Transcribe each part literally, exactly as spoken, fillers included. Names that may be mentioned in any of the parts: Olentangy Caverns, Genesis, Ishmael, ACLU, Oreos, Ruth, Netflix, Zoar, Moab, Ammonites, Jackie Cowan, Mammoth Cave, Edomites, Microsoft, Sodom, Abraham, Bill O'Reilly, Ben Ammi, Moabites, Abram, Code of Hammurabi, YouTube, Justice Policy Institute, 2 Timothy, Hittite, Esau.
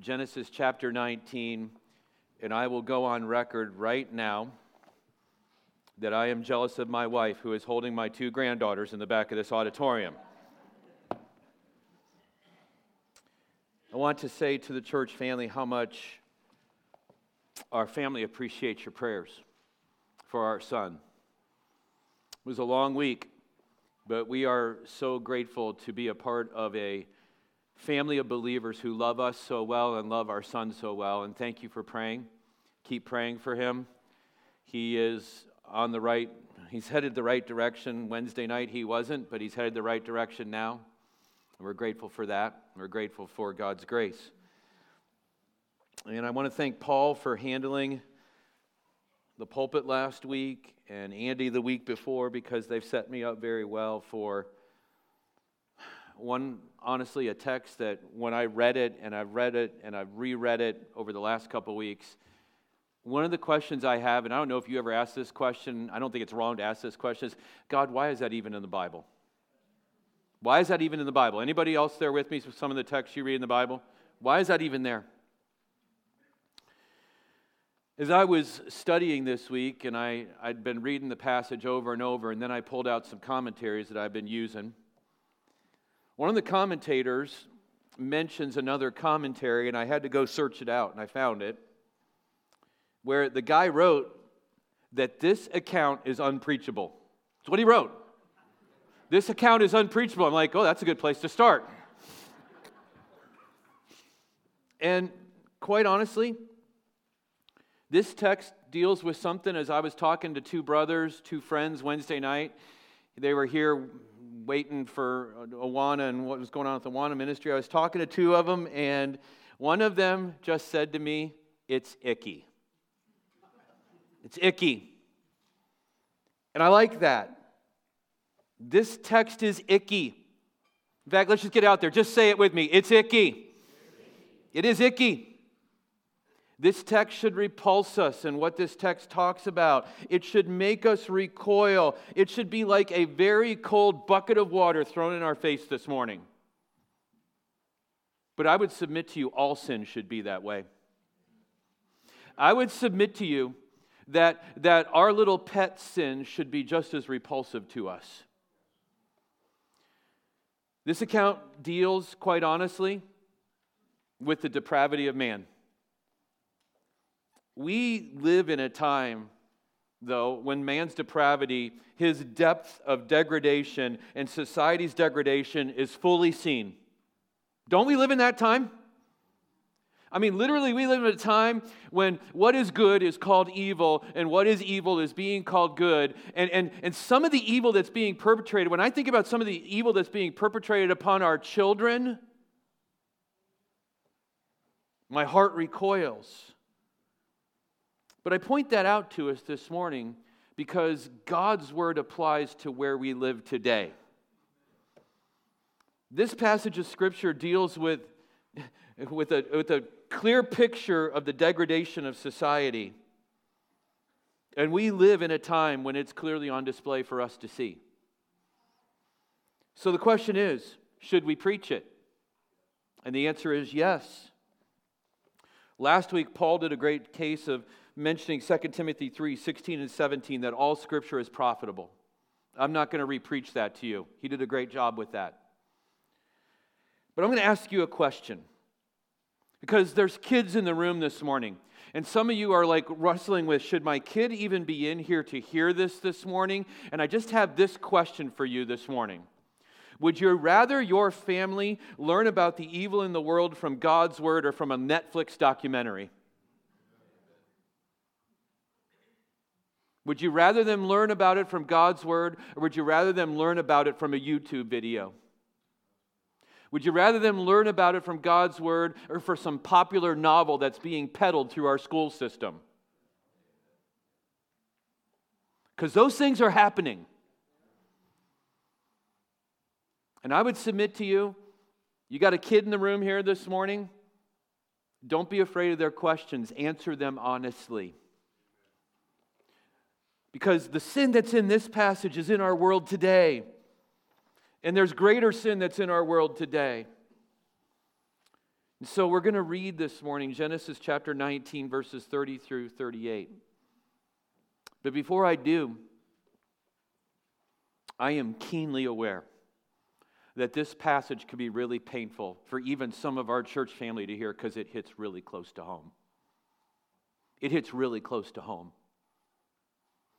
Genesis chapter nineteen, and I will go on record right now that I am jealous of my wife, who is holding my two granddaughters in the back of this auditorium. I want to say to the church family how much our family appreciates your prayers for our son. It was a long week, but we are so grateful to be a part of a family of believers who love us so well and love our son so well. And thank you for praying. Keep praying for him. He is on the right, he's headed the right direction. Wednesday night he wasn't, but he's headed the right direction now. And we're grateful for that. We're grateful for God's grace. And I want to thank Paul for handling the pulpit last week and Andy the week before, because they've set me up very well for one, honestly, a text that when I read it and I've read it and I've reread it over the last couple weeks, one of the questions I have, and I don't know if you ever asked this question, I don't think it's wrong to ask this question, is, God, why is that even in the Bible? Why is that even in the Bible? Anybody else there with me with some of the texts you read in the Bible? Why is that even there? As I was studying this week, and I, I'd been reading the passage over and over, and then I pulled out some commentaries that I've been using. One of the commentators mentions another commentary, and I had to go search it out, and I found it, where the guy wrote that this account is unpreachable. That's what he wrote. This account is unpreachable. I'm like, oh, that's a good place to start. And quite honestly, this text deals with something. As I was talking to two brothers, two friends Wednesday night, they were here waiting for Awana and what was going on with the Awana ministry. I was talking to two of them, and one of them just said to me, it's icky. It's icky. And I like that. This text is icky. In fact, let's just get out there. Just say it with me. It's icky. It is icky. This text should repulse us in what this text talks about. It should make us recoil. It should be like a very cold bucket of water thrown in our face this morning. But I would submit to you, all sin should be that way. I would submit to you That, that our little pet sin should be just as repulsive to us. This account deals, quite honestly, with the depravity of man. We live in a time, though, when man's depravity, his depth of degradation, and society's degradation is fully seen. Don't we live in that time? I mean, literally, we live in a time when what is good is called evil, and what is evil is being called good. And, and, and some of the evil that's being perpetrated, when I think about some of the evil that's being perpetrated upon our children, my heart recoils. But I point that out to us this morning because God's word applies to where we live today. This passage of Scripture deals with With a, with a clear picture of the degradation of society. And we live in a time when it's clearly on display for us to see. So the question is, should we preach it? And the answer is yes. Last week, Paul did a great case of mentioning Second Timothy three sixteen and seventeen, that all Scripture is profitable. I'm not going to re-preach that to you. He did a great job with that. But I'm going to ask you a question. Because there's kids in the room this morning. And some of you are like wrestling with, should my kid even be in here to hear this this morning? And I just have this question for you this morning. Would you rather your family learn about the evil in the world from God's word or from a Netflix documentary? Would you rather them learn about it from God's word, or would you rather them learn about it from a YouTube video? Would you rather them learn about it from God's word or for some popular novel that's being peddled through our school system? Because those things are happening. And I would submit to you, you got a kid in the room here this morning, don't be afraid of their questions. Answer them honestly. Because the sin that's in this passage is in our world today. And there's greater sin that's in our world today. So we're going to read this morning Genesis chapter nineteen, verses thirty through thirty-eight. But before I do, I am keenly aware that this passage could be really painful for even some of our church family to hear because it hits really close to home. It hits really close to home.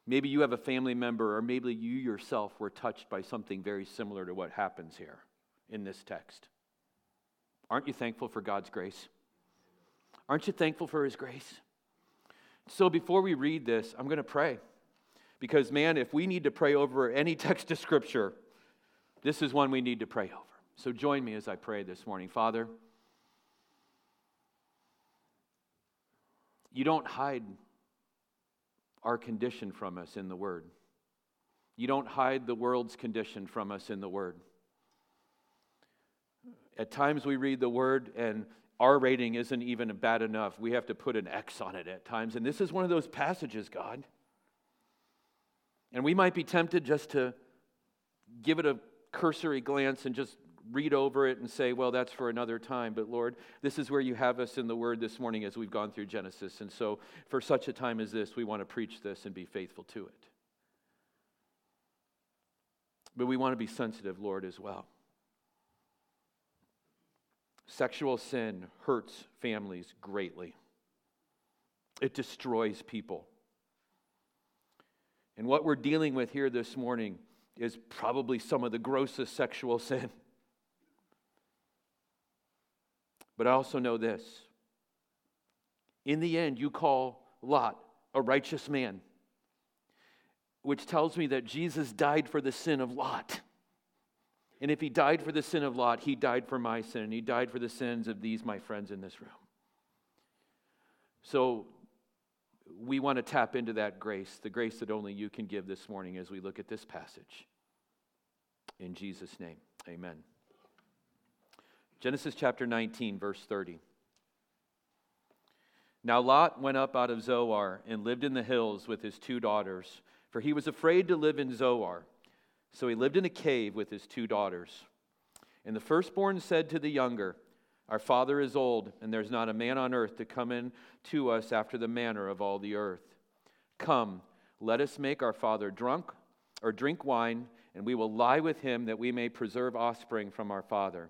Maybe you have a family member, or maybe you yourself were touched by something very similar to what happens here in this text. Aren't you thankful for God's grace? Aren't you thankful for His grace? So before we read this, I'm going to pray. Because, man, if we need to pray over any text of Scripture, this is one we need to pray over. So join me as I pray this morning. Father, You don't hide our condition from us in the Word. You don't hide the world's condition from us in the Word. At times we read the Word and our rating isn't even bad enough. We have to put an X on it at times. And this is one of those passages, God. And we might be tempted just to give it a cursory glance and just read over it and say, well, that's for another time. But Lord, this is where You have us in the Word this morning as we've gone through Genesis. And so for such a time as this, we want to preach this and be faithful to it. But we want to be sensitive, Lord, as well. Sexual sin hurts families greatly. It destroys people. And what we're dealing with here this morning is probably some of the grossest sexual sin. But I also know this. In the end, You call Lot a righteous man, which tells me that Jesus died for the sin of Lot. And if He died for the sin of Lot, He died for my sin. And He died for the sins of these, my friends, in this room. So we want to tap into that grace, the grace that only You can give this morning as we look at this passage. In Jesus' name, amen. Genesis chapter nineteen, verse thirty. Now Lot went up out of Zoar and lived in the hills with his two daughters, for he was afraid to live in Zoar. So he lived in a cave with his two daughters. And the firstborn said to the younger, Our father is old, and there's not a man on earth to come in to us after the manner of all the earth. Come, let us make our father drunk, or drink wine, and we will lie with him that we may preserve offspring from our father.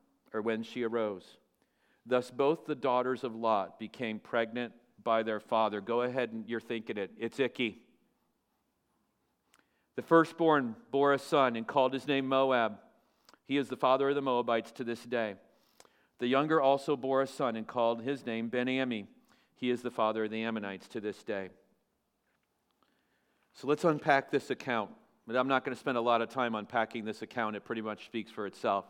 or when she arose. Thus both the daughters of Lot became pregnant by their father. Go ahead, and you're thinking it. It's icky. The firstborn bore a son and called his name Moab. He is the father of the Moabites to this day. The younger also bore a son and called his name Ben Ammi. He is the father of the Ammonites to this day. So let's unpack this account. But I'm not going to spend a lot of time unpacking this account. It pretty much speaks for itself.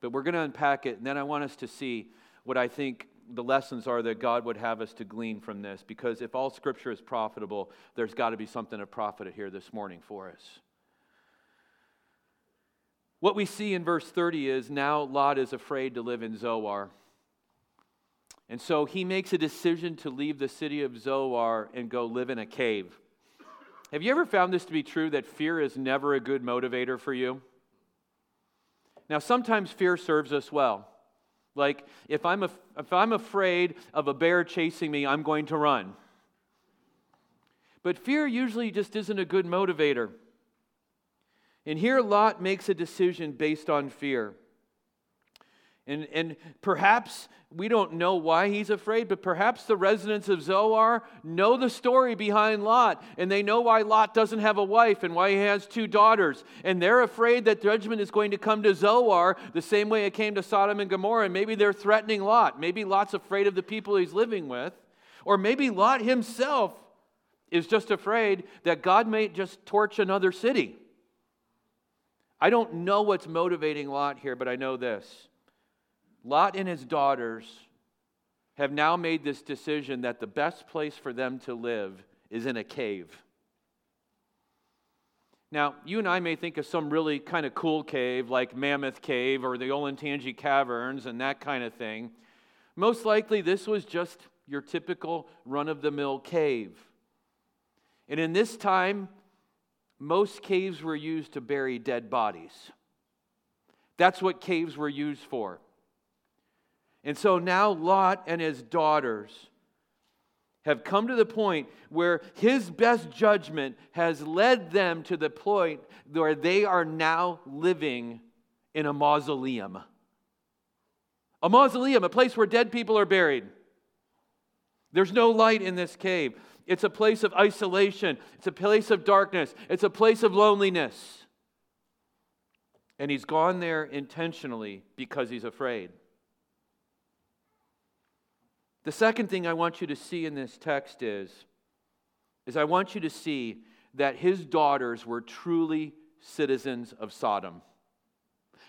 But we're going to unpack it, and then I want us to see what I think the lessons are that God would have us to glean from this, because if all Scripture is profitable, there's got to be something of profit here this morning for us. What we see in verse thirty is, now Lot is afraid to live in Zoar. And so he makes a decision to leave the city of Zoar and go live in a cave. Have you ever found this to be true, that fear is never a good motivator for you? Now, sometimes fear serves us well. Like, if I'm af- if I'm afraid of a bear chasing me, I'm going to run. But fear usually just isn't a good motivator. And here Lot makes a decision based on fear. And, and perhaps, we don't know why he's afraid, but perhaps the residents of Zoar know the story behind Lot, and they know why Lot doesn't have a wife and why he has two daughters. And they're afraid that judgment is going to come to Zoar the same way it came to Sodom and Gomorrah. And maybe they're threatening Lot. Maybe Lot's afraid of the people he's living with. Or maybe Lot himself is just afraid that God may just torch another city. I don't know what's motivating Lot here, but I know this. Lot and his daughters have now made this decision that the best place for them to live is in a cave. Now, you and I may think of some really kind of cool cave like Mammoth Cave or the Olentangy Caverns and that kind of thing. Most likely this was just your typical run-of-the-mill cave. And in this time, most caves were used to bury dead bodies. That's what caves were used for. And so now Lot and his daughters have come to the point where his best judgment has led them to the point where they are now living in a mausoleum. A mausoleum, a place where dead people are buried. There's no light in this cave. It's a place of isolation. It's a place of darkness. It's a place of loneliness. And he's gone there intentionally because he's afraid. The second thing I want you to see in this text is, is I want you to see that his daughters were truly citizens of Sodom.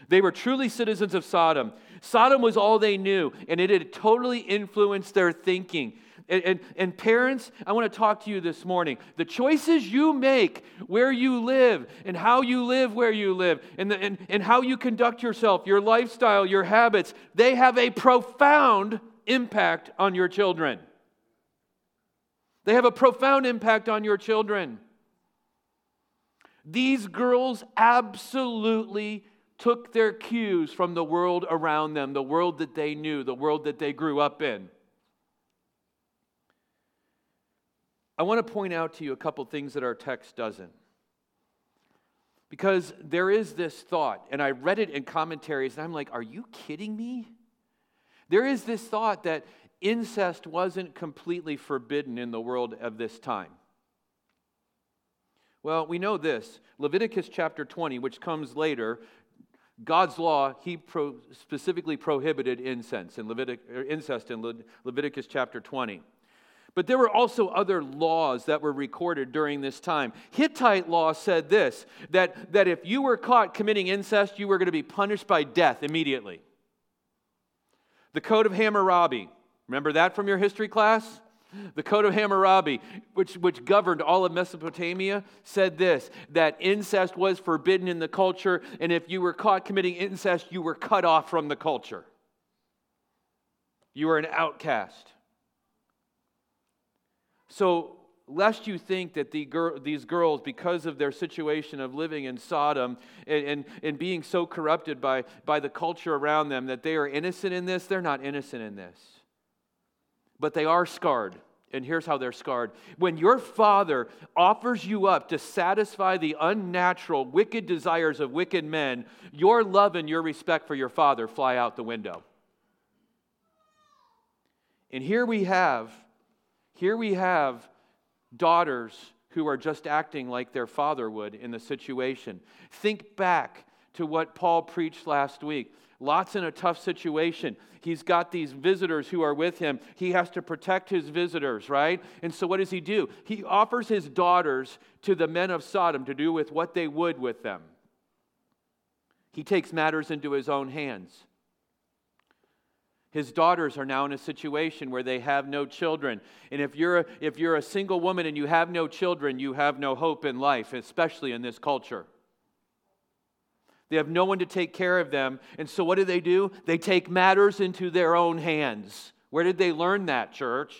They were truly citizens of Sodom. Sodom was all they knew, and it had totally influenced their thinking. And, and, and parents, I want to talk to you this morning. The choices you make where you live and how you live where you live and, the, and, and how you conduct yourself, your lifestyle, your habits, they have a profound impact on your children. They have a profound impact on your children. These girls absolutely took their cues from the world around them, the world that they knew, the world that they grew up in. I want to point out to you a couple things that our text doesn't. Because there is this thought, and I read it in commentaries, and I'm like, are you kidding me? There is this thought that incest wasn't completely forbidden in the world of this time. Well, we know this. Leviticus chapter twenty, which comes later, God's law, he pro- specifically prohibited incense in Levitic- or incest in Le- Leviticus chapter twenty. But there were also other laws that were recorded during this time. Hittite law said this, that, that if you were caught committing incest, you were going to be punished by death immediately. The Code of Hammurabi, remember that from your history class? The Code of Hammurabi, which, which governed all of Mesopotamia, said this, that incest was forbidden in the culture, and if you were caught committing incest, you were cut off from the culture. You were an outcast. So, lest you think that the gir- these girls, because of their situation of living in Sodom and, and, and being so corrupted by, by the culture around them that they are innocent in this, they're not innocent in this. But they are scarred, and here's how they're scarred. When your father offers you up to satisfy the unnatural, wicked desires of wicked men, your love and your respect for your father fly out the window. And here we have, here we have daughters who are just acting like their father would in the situation. Think back to what Paul preached last week. Lot's in a tough situation. He's got these visitors who are with him. He has to protect his visitors, right? And so what does he do? He offers his daughters to the men of Sodom to do with what they would with them. He takes matters into his own hands. His daughters are now in a situation where they have no children. And if you're a, if you're a single woman and you have no children, you have no hope in life, especially in this culture. They have no one to take care of them. And so what do they do? They take matters into their own hands. Where did they learn that, church?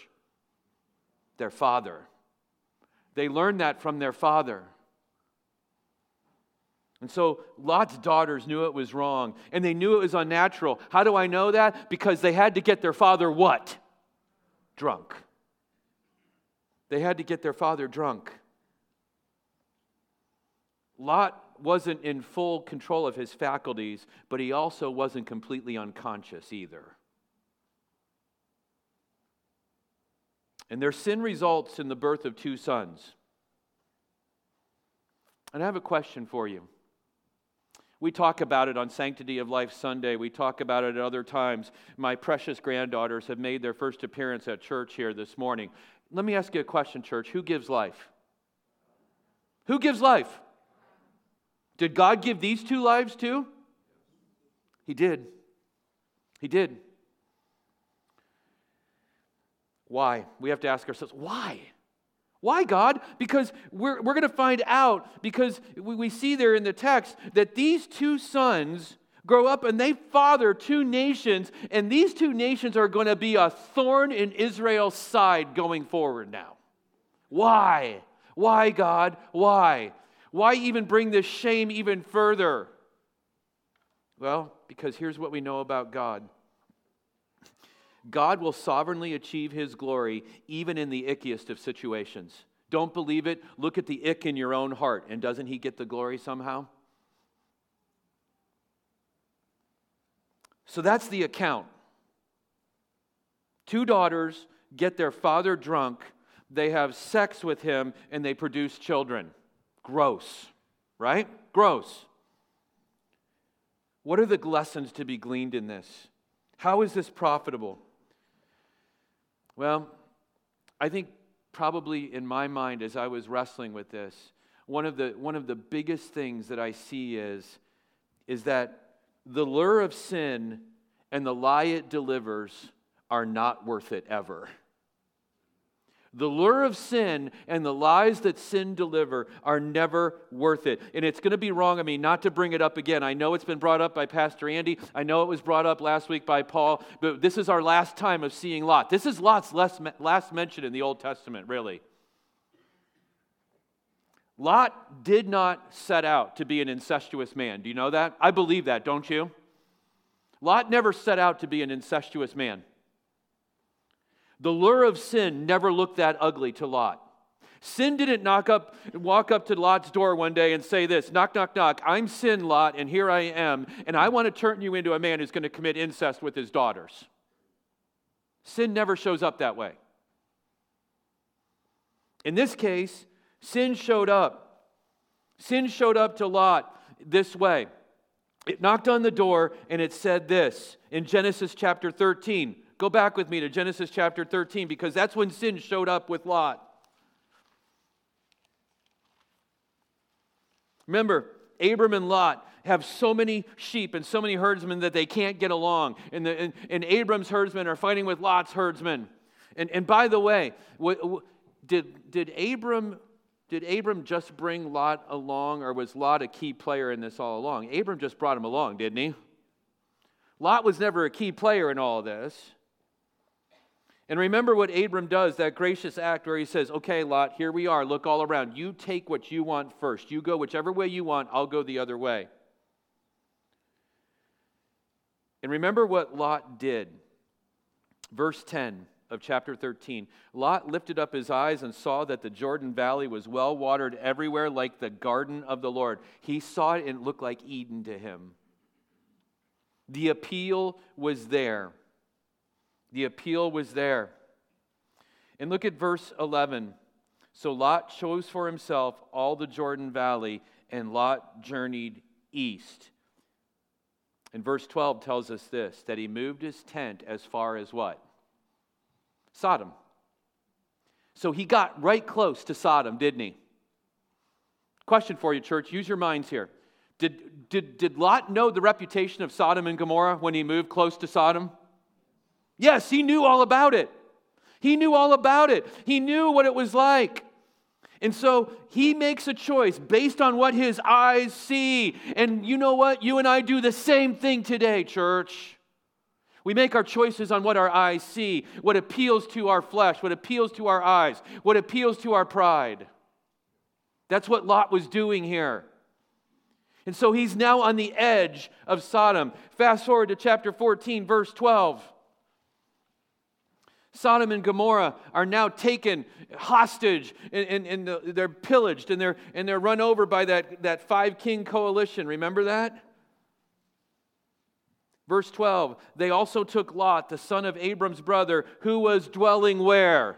Their father. They learned that from their father. And so Lot's daughters knew it was wrong, and they knew it was unnatural. How do I know that? Because they had to get their father what? Drunk. They had to get their father drunk. Lot wasn't in full control of his faculties, but he also wasn't completely unconscious either. And their sin results in the birth of two sons. And I have a question for you. We talk about it on Sanctity of Life Sunday. We talk about it at other times. My precious granddaughters have made their first appearance at church here this morning. Let me ask you a question, church. Who gives life? Who gives life? Did God give these two lives too? He did. He did. Why? We have to ask ourselves, why? Why, God? Because we're, we're going to find out, because we, we see there in the text that these two sons grow up and they father two nations, and these two nations are going to be a thorn in Israel's side going forward now. Why? Why, God? Why? Why even bring this shame even further? Well, because here's what we know about God. God will sovereignly achieve His glory even in the ickiest of situations. Don't believe it? Look at the ick in your own heart, and doesn't He get the glory somehow? So that's the account. Two daughters get their father drunk, they have sex with him, and they produce children. Gross, right? Gross. What are the lessons to be gleaned in this? How is this profitable? Well, I think probably in my mind as I was wrestling with this, one of the one of the biggest things that I see is, is that the lure of sin and the lie it delivers are not worth it ever. The lure of sin and the lies that sin deliver are never worth it. And it's going to be wrong of me not to bring it up again. I know it's been brought up by Pastor Andy. I know it was brought up last week by Paul. But this is our last time of seeing Lot. This is Lot's last, last mention in the Old Testament, really. Lot did not set out to be an incestuous man. Do you know that? I believe that, don't you? Lot never set out to be an incestuous man. The lure of sin never looked that ugly to Lot. Sin didn't knock up, walk up to Lot's door one day and say this, knock, knock, knock, I'm sin, Lot, and here I am, and I want to turn you into a man who's going to commit incest with his daughters. Sin never shows up that way. In this case, sin showed up. Sin showed up to Lot this way. It knocked on the door and it said this in Genesis chapter thirteen. Go back with me to Genesis chapter thirteen, because that's when sin showed up with Lot. Remember, Abram and Lot have so many sheep and so many herdsmen that they can't get along. And, the, and, and Abram's herdsmen are fighting with Lot's herdsmen. And, and by the way, w- w- did, did, Abram, did Abram just bring Lot along, or was Lot a key player in this all along? Abram just brought him along, didn't he? Lot was never a key player in all this. And remember what Abram does, that gracious act where he says, okay, Lot, here we are. Look all around. You take what you want first. You go whichever way you want. I'll go the other way. And remember what Lot did. Verse ten of chapter thirteen. Lot lifted up his eyes and saw that the Jordan Valley was well watered everywhere like the garden of the Lord. He saw it and it looked like Eden to him. The appeal was there. The appeal was there. And look at verse eleven. So Lot chose for himself all the Jordan Valley, and Lot journeyed east. And verse twelve tells us this, that he moved his tent as far as what? Sodom. So he got right close to Sodom, didn't he? Question for you, church. Use your minds here. Did, did, did Lot know the reputation of Sodom and Gomorrah when he moved close to Sodom? Yes, he knew all about it. He knew all about it. He knew what it was like. And so he makes a choice based on what his eyes see. And you know what? You and I do the same thing today, church. We make our choices on what our eyes see, what appeals to our flesh, what appeals to our eyes, what appeals to our pride. That's what Lot was doing here. And so he's now on the edge of Sodom. Fast forward to chapter fourteen, verse twelve. Sodom and Gomorrah are now taken hostage, and, and, and the, they're pillaged, and they're, and they're run over by that, that five-king coalition. Remember that? Verse twelve, they also took Lot, the son of Abram's brother, who was dwelling where?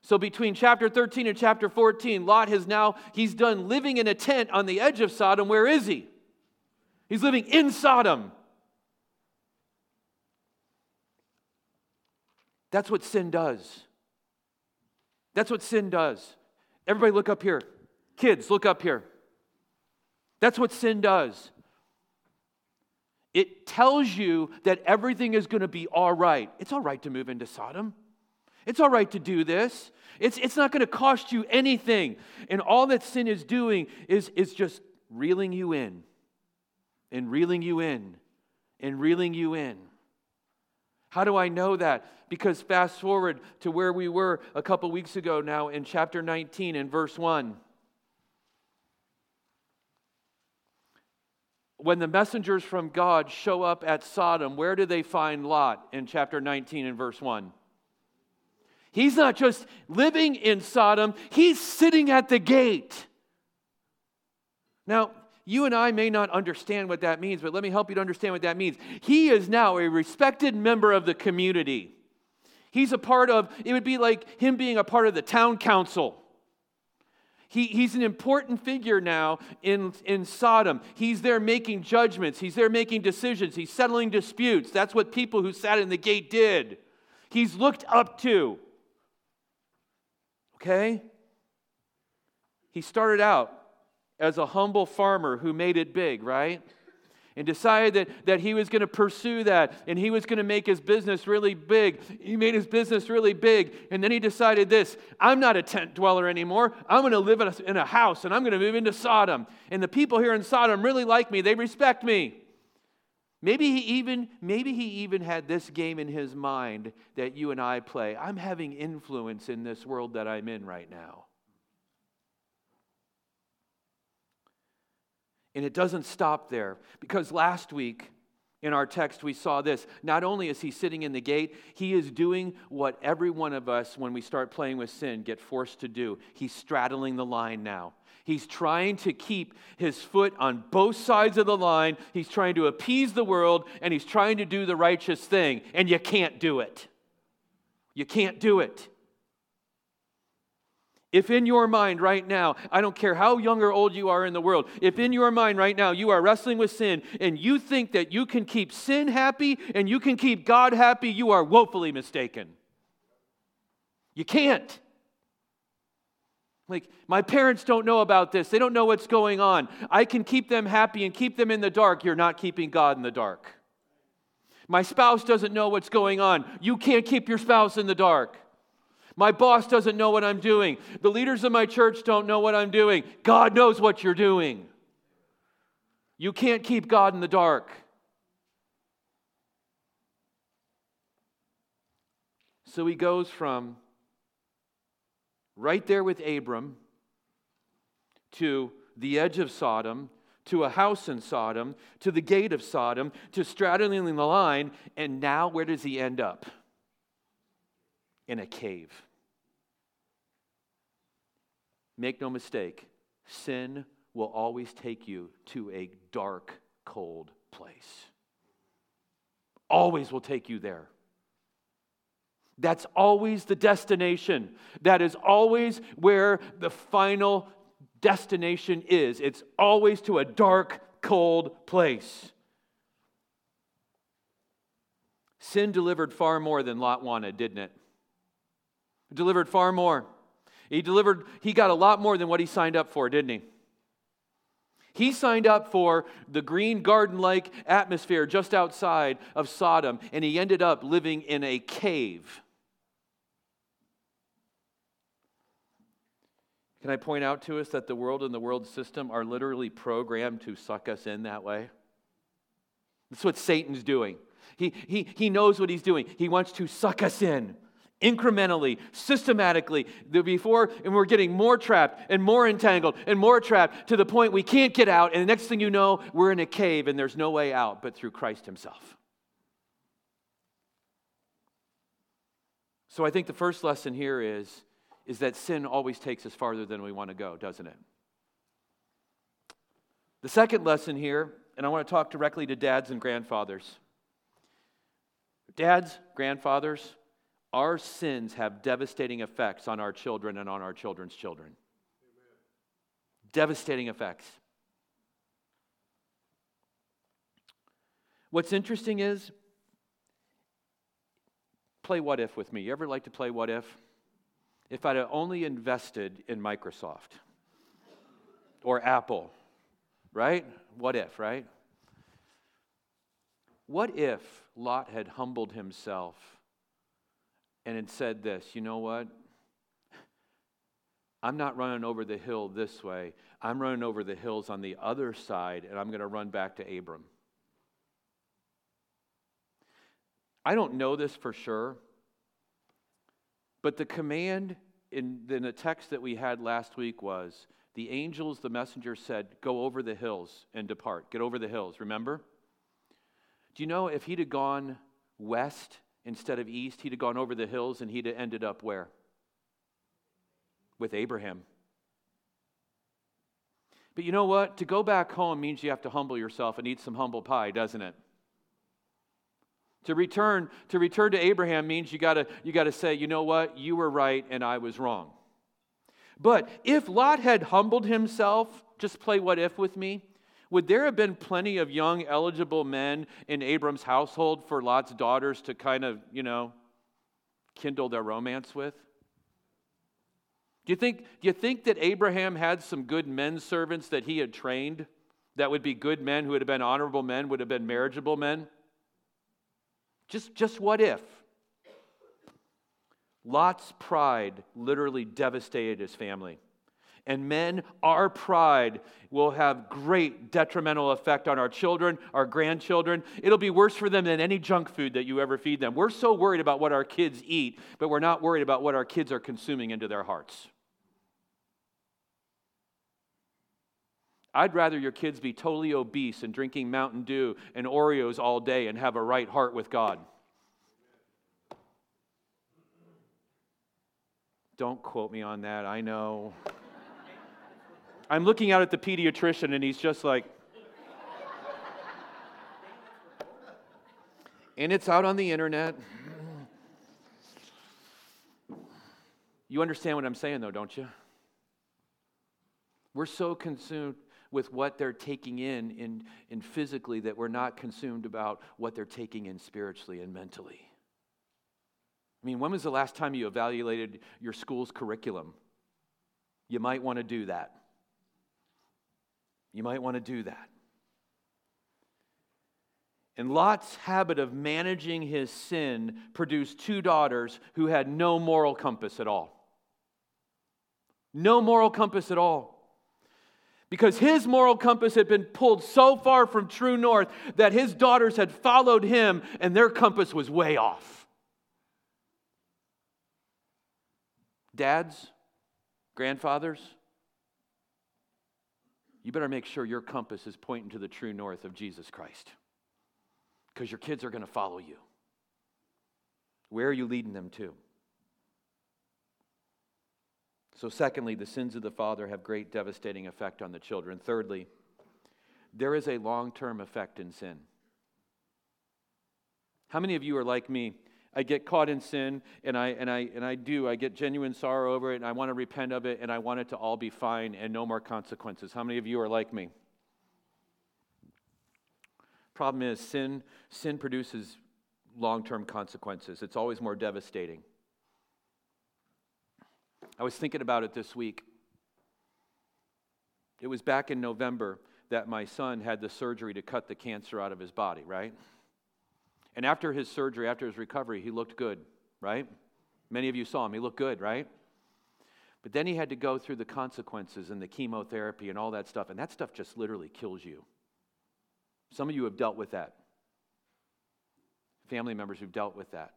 So between chapter thirteen and chapter fourteen, Lot has now, he's done living in a tent on the edge of Sodom. Where is he? He's living in Sodom. That's what sin does. That's what sin does. Everybody look up here. Kids, look up here. That's what sin does. It tells you that everything is going to be all right. It's all right to move into Sodom. It's all right to do this. It's, it's not going to cost you anything. And all that sin is doing is, is just reeling you in and reeling you in and reeling you in. How do I know that? Because fast forward to where we were a couple weeks ago now in chapter nineteen and verse one. When the messengers from God show up at Sodom, where do they find Lot in chapter nineteen and verse one? He's not just living in Sodom, he's sitting at the gate. Now, you and I may not understand what that means, but let me help you to understand what that means. He is now a respected member of the community. He's a part of, it would be like him being a part of the town council. He, he's an important figure now in, in Sodom. He's there making judgments. He's there making decisions. He's settling disputes. That's what people who sat in the gate did. He's looked up to. Okay? He started out as a humble farmer who made it big, right? And decided that, that he was going to pursue that, and he was going to make his business really big. He made his business really big, and then he decided this, I'm not a tent dweller anymore. I'm going to live in a, in a house, and I'm going to move into Sodom. And the people here in Sodom really like me. They respect me. Maybe he even, maybe he even had this game in his mind that you and I play. I'm having influence in this world that I'm in right now. And it doesn't stop there, because last week in our text we saw this. Not only is he sitting in the gate, he is doing what every one of us, when we start playing with sin, get forced to do. He's straddling the line now. He's trying to keep his foot on both sides of the line. He's trying to appease the world, and he's trying to do the righteous thing. And you can't do it. You can't do it. If in your mind right now, I don't care how young or old you are in the world, if in your mind right now you are wrestling with sin and you think that you can keep sin happy and you can keep God happy, you are woefully mistaken. You can't. Like, my parents don't know about this. They don't know what's going on. I can keep them happy and keep them in the dark. You're not keeping God in the dark. My spouse doesn't know what's going on. You can't keep your spouse in the dark. My boss doesn't know what I'm doing. The leaders of my church don't know what I'm doing. God knows what you're doing. You can't keep God in the dark. So he goes from right there with Abram to the edge of Sodom, to a house in Sodom, to the gate of Sodom, to straddling the line, and now where does he end up? In a cave. Make no mistake, sin will always take you to a dark, cold place. Always will take you there. That's always the destination. That is always where the final destination is. It's always to a dark, cold place. Sin delivered far more than Lot wanted, didn't it? It delivered far more. He delivered, he got a lot more than what he signed up for, didn't he? He signed up for the green garden-like atmosphere just outside of Sodom, and he ended up living in a cave. Can I point out to us that the world and the world system are literally programmed to suck us in that way? That's what Satan's doing. He, he, he knows what he's doing. He wants to suck us in. Incrementally, systematically, before, and we're getting more trapped and more entangled and more trapped to the point we can't get out, and the next thing you know, we're in a cave and there's no way out but through Christ himself. So I think the first lesson here is, is that sin always takes us farther than we want to go, doesn't it? The second lesson here, and I want to talk directly to dads and grandfathers. Dads, grandfathers, our sins have devastating effects on our children and on our children's children. Amen. Devastating effects. What's interesting is, play what if with me. You ever like to play what if? If I'd have only invested in Microsoft or Apple, right? What if, right? what if Lot had humbled himself and had said this, you know what? I'm not running over the hill this way. I'm running over the hills on the other side, and I'm going to run back to Abram. I don't know this for sure, but the command in, in the text that we had last week was, the angels, the messenger said, go over the hills and depart. Get over the hills, remember? Do you know if he'd have gone west instead of east, he'd have gone over the hills and he'd have ended up where? With Abraham. But you know what? To go back home means you have to humble yourself and eat some humble pie, doesn't it? To return to return to Abraham means you gotta you gotta say, you know what? You were right and I was wrong. But if Lot had humbled himself, just play what if with me, would there have been plenty of young eligible men in Abram's household for Lot's daughters to kind of, you know, kindle their romance with? Do you think, do you think that Abraham had some good men servants that he had trained that would be good men who would have been honorable men, would have been marriageable men? Just, just what if? Lot's pride literally devastated his family. And men, our pride will have great detrimental effect on our children, our grandchildren. It'll be worse for them than any junk food that you ever feed them. We're so worried about what our kids eat, but we're not worried about what our kids are consuming into their hearts. I'd rather your kids be totally obese and drinking Mountain Dew and Oreos all day and have a right heart with God. Don't quote me on that, I know. I'm looking out at the pediatrician and he's just like, and it's out on the internet. You understand what I'm saying though, don't you? We're so consumed with what they're taking in, in, in physically that we're not consumed about what they're taking in spiritually and mentally. I mean, when was the last time you evaluated your school's curriculum? You might want to do that. You might want to do that. And Lot's habit of managing his sin produced two daughters who had no moral compass at all. No moral compass at all. Because his moral compass had been pulled so far from true north that his daughters had followed him and their compass was way off. Dads, grandfathers, you better make sure your compass is pointing to the true north of Jesus Christ, because your kids are going to follow you. Where are you leading them to? So secondly, the sins of the father have great devastating effect on the children. Thirdly, there is a long-term effect in sin. How many of you are like me? I get caught in sin, and I and I, and I do. I get genuine sorrow over it, and I want to repent of it, and I want it to all be fine and no more consequences. How many of you are like me? Problem is, sin, sin produces long-term consequences. It's always more devastating. I was thinking about it this week. It was back in November that my son had the surgery to cut the cancer out of his body, right? And after his surgery, after his recovery, he looked good, right? Many of you saw him. He looked good, right? But then he had to go through the consequences and the chemotherapy and all that stuff, and that stuff just literally kills you. Some of you have dealt with that. Family members who've dealt with that.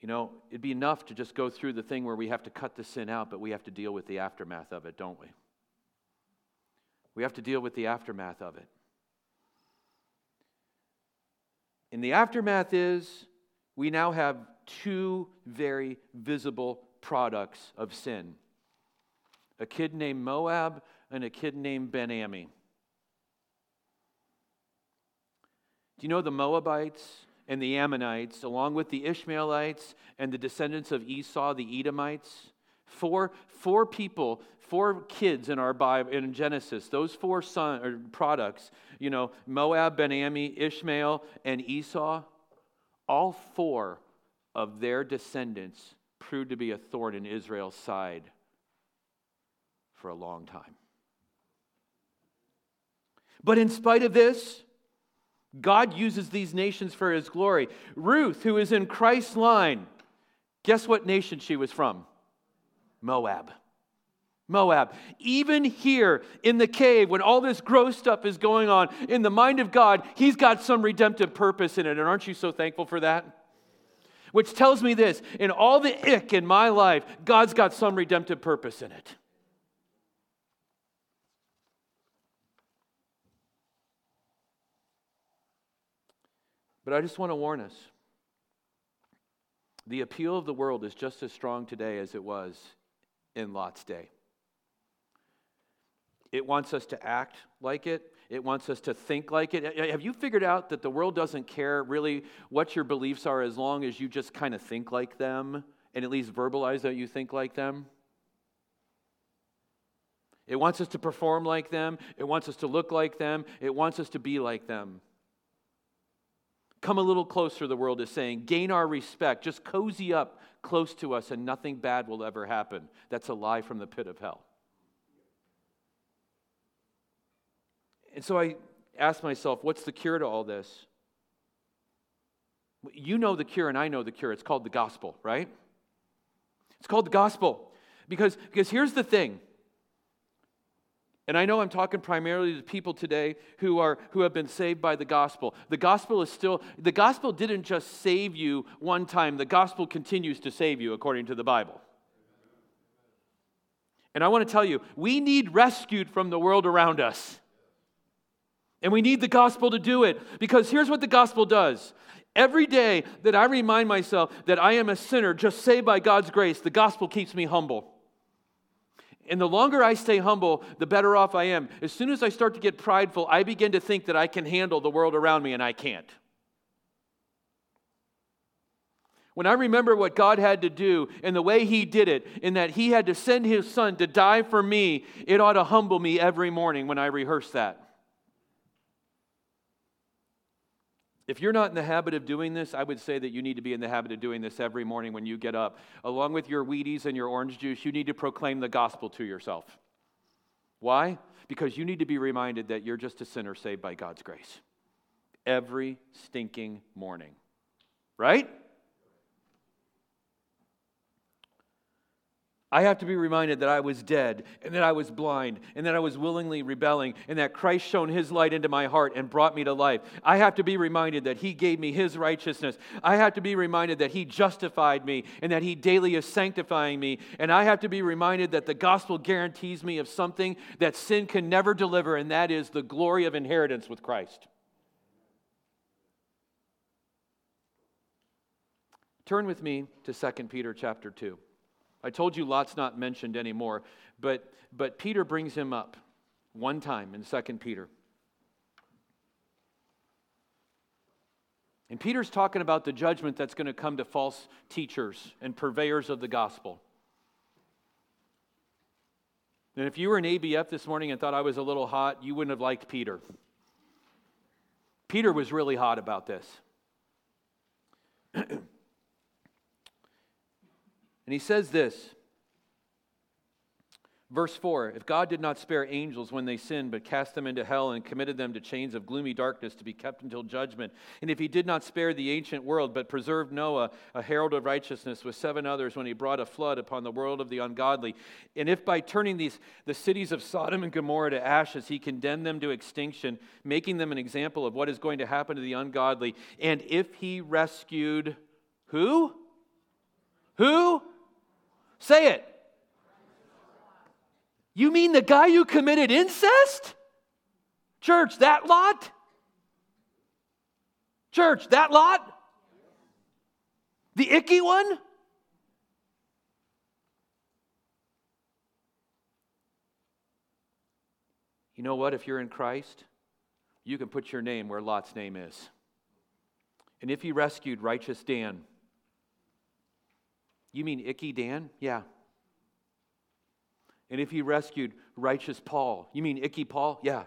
You know, it'd be enough to just go through the thing where we have to cut the sin out, but we have to deal with the aftermath of it, don't we? We have to deal with the aftermath of it. And the aftermath is we now have two very visible products of sin. A kid named Moab and a kid named Ben Ammi. Do you know the Moabites and the Ammonites, along with the Ishmaelites and the descendants of Esau, the Edomites? Four, four people, four kids in our Bible, in Genesis, those four son, or products, you know, Moab, Ben Ammi, Ishmael, and Esau, all four of their descendants proved to be a thorn in Israel's side for a long time. But in spite of this, God uses these nations for his glory. Ruth, who is in Christ's line, guess what nation she was from? Moab. Moab. Even here in the cave, when all this gross stuff is going on, in the mind of God, he's got some redemptive purpose in it. And aren't you so thankful for that? Which tells me this, in all the ick in my life, God's got some redemptive purpose in it. But I just want to warn us. The appeal of the world is just as strong today as it was in Lot's day. It wants us to act like it. It wants us to think like it. Have you figured out that the world doesn't care really what your beliefs are as long as you just kind of think like them and at least verbalize that you think like them? It wants us to perform like them. It wants us to look like them. It wants us to be like them. Come a little closer, the world is saying. Gain our respect. Just cozy up close to us and nothing bad will ever happen. That's a lie from the pit of hell. And so I asked myself, what's the cure to all this? You know the cure and I know the cure. It's called the gospel, right? It's called the gospel. Because, because here's the thing. And I know I'm talking primarily to people today who are who have been saved by the gospel. The gospel is still, the gospel didn't just save you one time. The gospel continues to save you according to the Bible. And I want to tell you, we need rescued from the world around us. And we need the gospel to do it. Because here's what the gospel does. Every day that I remind myself that I am a sinner just saved by God's grace, the gospel keeps me humble. And the longer I stay humble, the better off I am. As soon as I start to get prideful, I begin to think that I can handle the world around me, and I can't. When I remember what God had to do and the way he did it, in that he had to send his son to die for me, it ought to humble me every morning when I rehearse that. If you're not in the habit of doing this, I would say that you need to be in the habit of doing this every morning when you get up. Along with your Wheaties and your orange juice, you need to proclaim the gospel to yourself. Why? Because you need to be reminded that you're just a sinner saved by God's grace. Every stinking morning. Right? I have to be reminded that I was dead, and that I was blind, and that I was willingly rebelling, and that Christ shone his light into my heart and brought me to life. I have to be reminded that he gave me his righteousness. I have to be reminded that he justified me, and that he daily is sanctifying me. And I have to be reminded that the gospel guarantees me of something that sin can never deliver, and that is the glory of inheritance with Christ. Turn with me to Second Peter chapter two. I told you Lot's not mentioned anymore, but but Peter brings him up one time in Second Peter. And Peter's talking about the judgment that's going to come to false teachers and purveyors of the gospel. And if you were in A B F this morning and thought I was a little hot, you wouldn't have liked Peter. Peter was really hot about this. And he says this, verse four, if God did not spare angels when they sinned, but cast them into hell and committed them to chains of gloomy darkness to be kept until judgment, and if he did not spare the ancient world, but preserved Noah, a herald of righteousness, with seven others when he brought a flood upon the world of the ungodly, and if by turning these the cities of Sodom and Gomorrah to ashes, he condemned them to extinction, making them an example of what is going to happen to the ungodly, and if he rescued who? Who? Say it. You mean the guy who committed incest? Church, that Lot? Church, that Lot? The icky one? You know what? If you're in Christ, you can put your name where Lot's name is. And if he rescued righteous Dan, you mean icky Dan? Yeah. And if he rescued righteous Paul, you mean icky Paul? Yeah.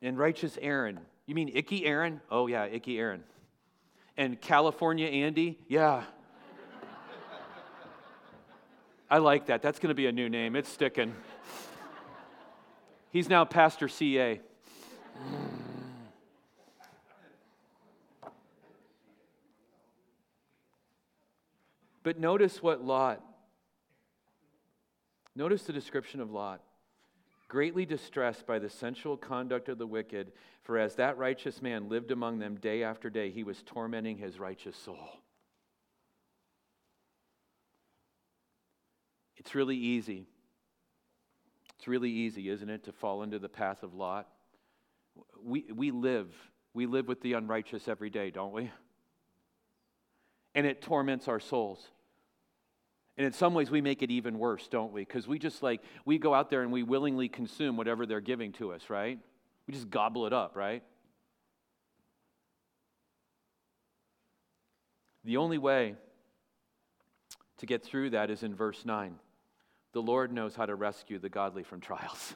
And righteous Aaron, you mean icky Aaron? Oh yeah, icky Aaron. And California Andy? Yeah. I like that. That's going to be a new name. It's sticking. He's now Pastor C A. But notice what Lot, notice the description of Lot. Greatly distressed by the sensual conduct of the wicked, for as that righteous man lived among them day after day, he was tormenting his righteous soul. It's really easy. It's really easy, isn't it, to fall into the path of Lot? We we live. We live with the unrighteous every day, don't we? And it torments our souls. And in some ways, we make it even worse, don't we? Because we just like, we go out there and we willingly consume whatever they're giving to us, right? We just gobble it up, right? The only way to get through that is in verse nine. The Lord knows how to rescue the godly from trials.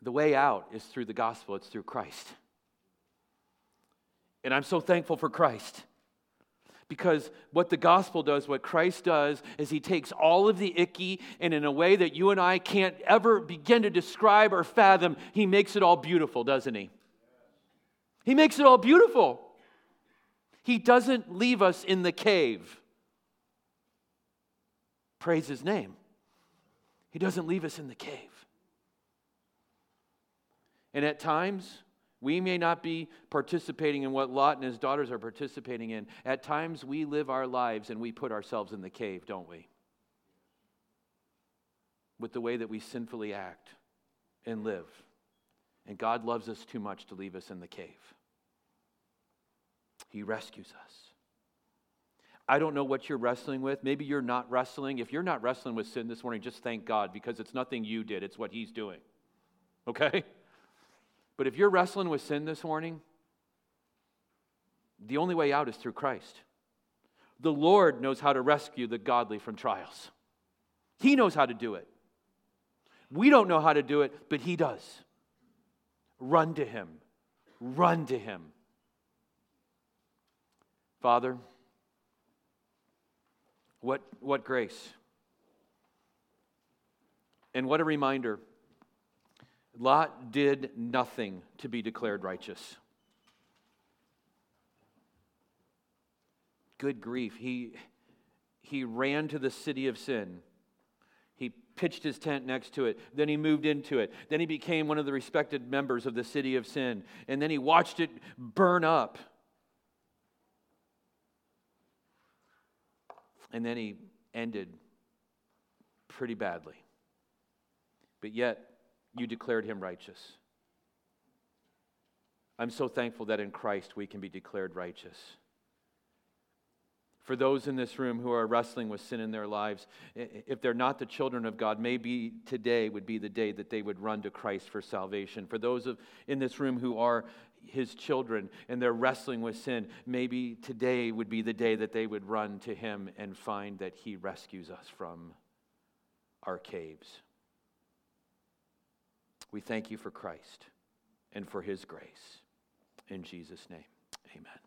The way out is through the gospel. It's through Christ. And I'm so thankful for Christ. Because what the gospel does, what Christ does, is he takes all of the icky, and in a way that you and I can't ever begin to describe or fathom, he makes it all beautiful, doesn't he? He makes it all beautiful. He doesn't leave us in the cave. Praise his name. He doesn't leave us in the cave. And at times, we may not be participating in what Lot and his daughters are participating in. At times, we live our lives and we put ourselves in the cave, don't we? With the way that we sinfully act and live. And God loves us too much to leave us in the cave. He rescues us. I don't know what you're wrestling with. Maybe you're not wrestling. If you're not wrestling with sin this morning, just thank God, because it's nothing you did. It's what he's doing. Okay? But if you're wrestling with sin this morning, the only way out is through Christ. The Lord knows how to rescue the godly from trials. He knows how to do it. We don't know how to do it, but he does. Run to him. Run to him. Father, what, what grace. And what a reminder. Lot did nothing to be declared righteous. Good grief. He, he ran to the city of sin. He pitched his tent next to it. Then he moved into it. Then he became one of the respected members of the city of sin. And then he watched it burn up. And then he ended pretty badly. But yet, you declared him righteous. I'm so thankful that in Christ we can be declared righteous. For those in this room who are wrestling with sin in their lives, if they're not the children of God, maybe today would be the day that they would run to Christ for salvation. For those of, in this room who are his children and they're wrestling with sin, maybe today would be the day that they would run to him and find that he rescues us from our caves. We thank you for Christ and for his grace. In Jesus' name, amen.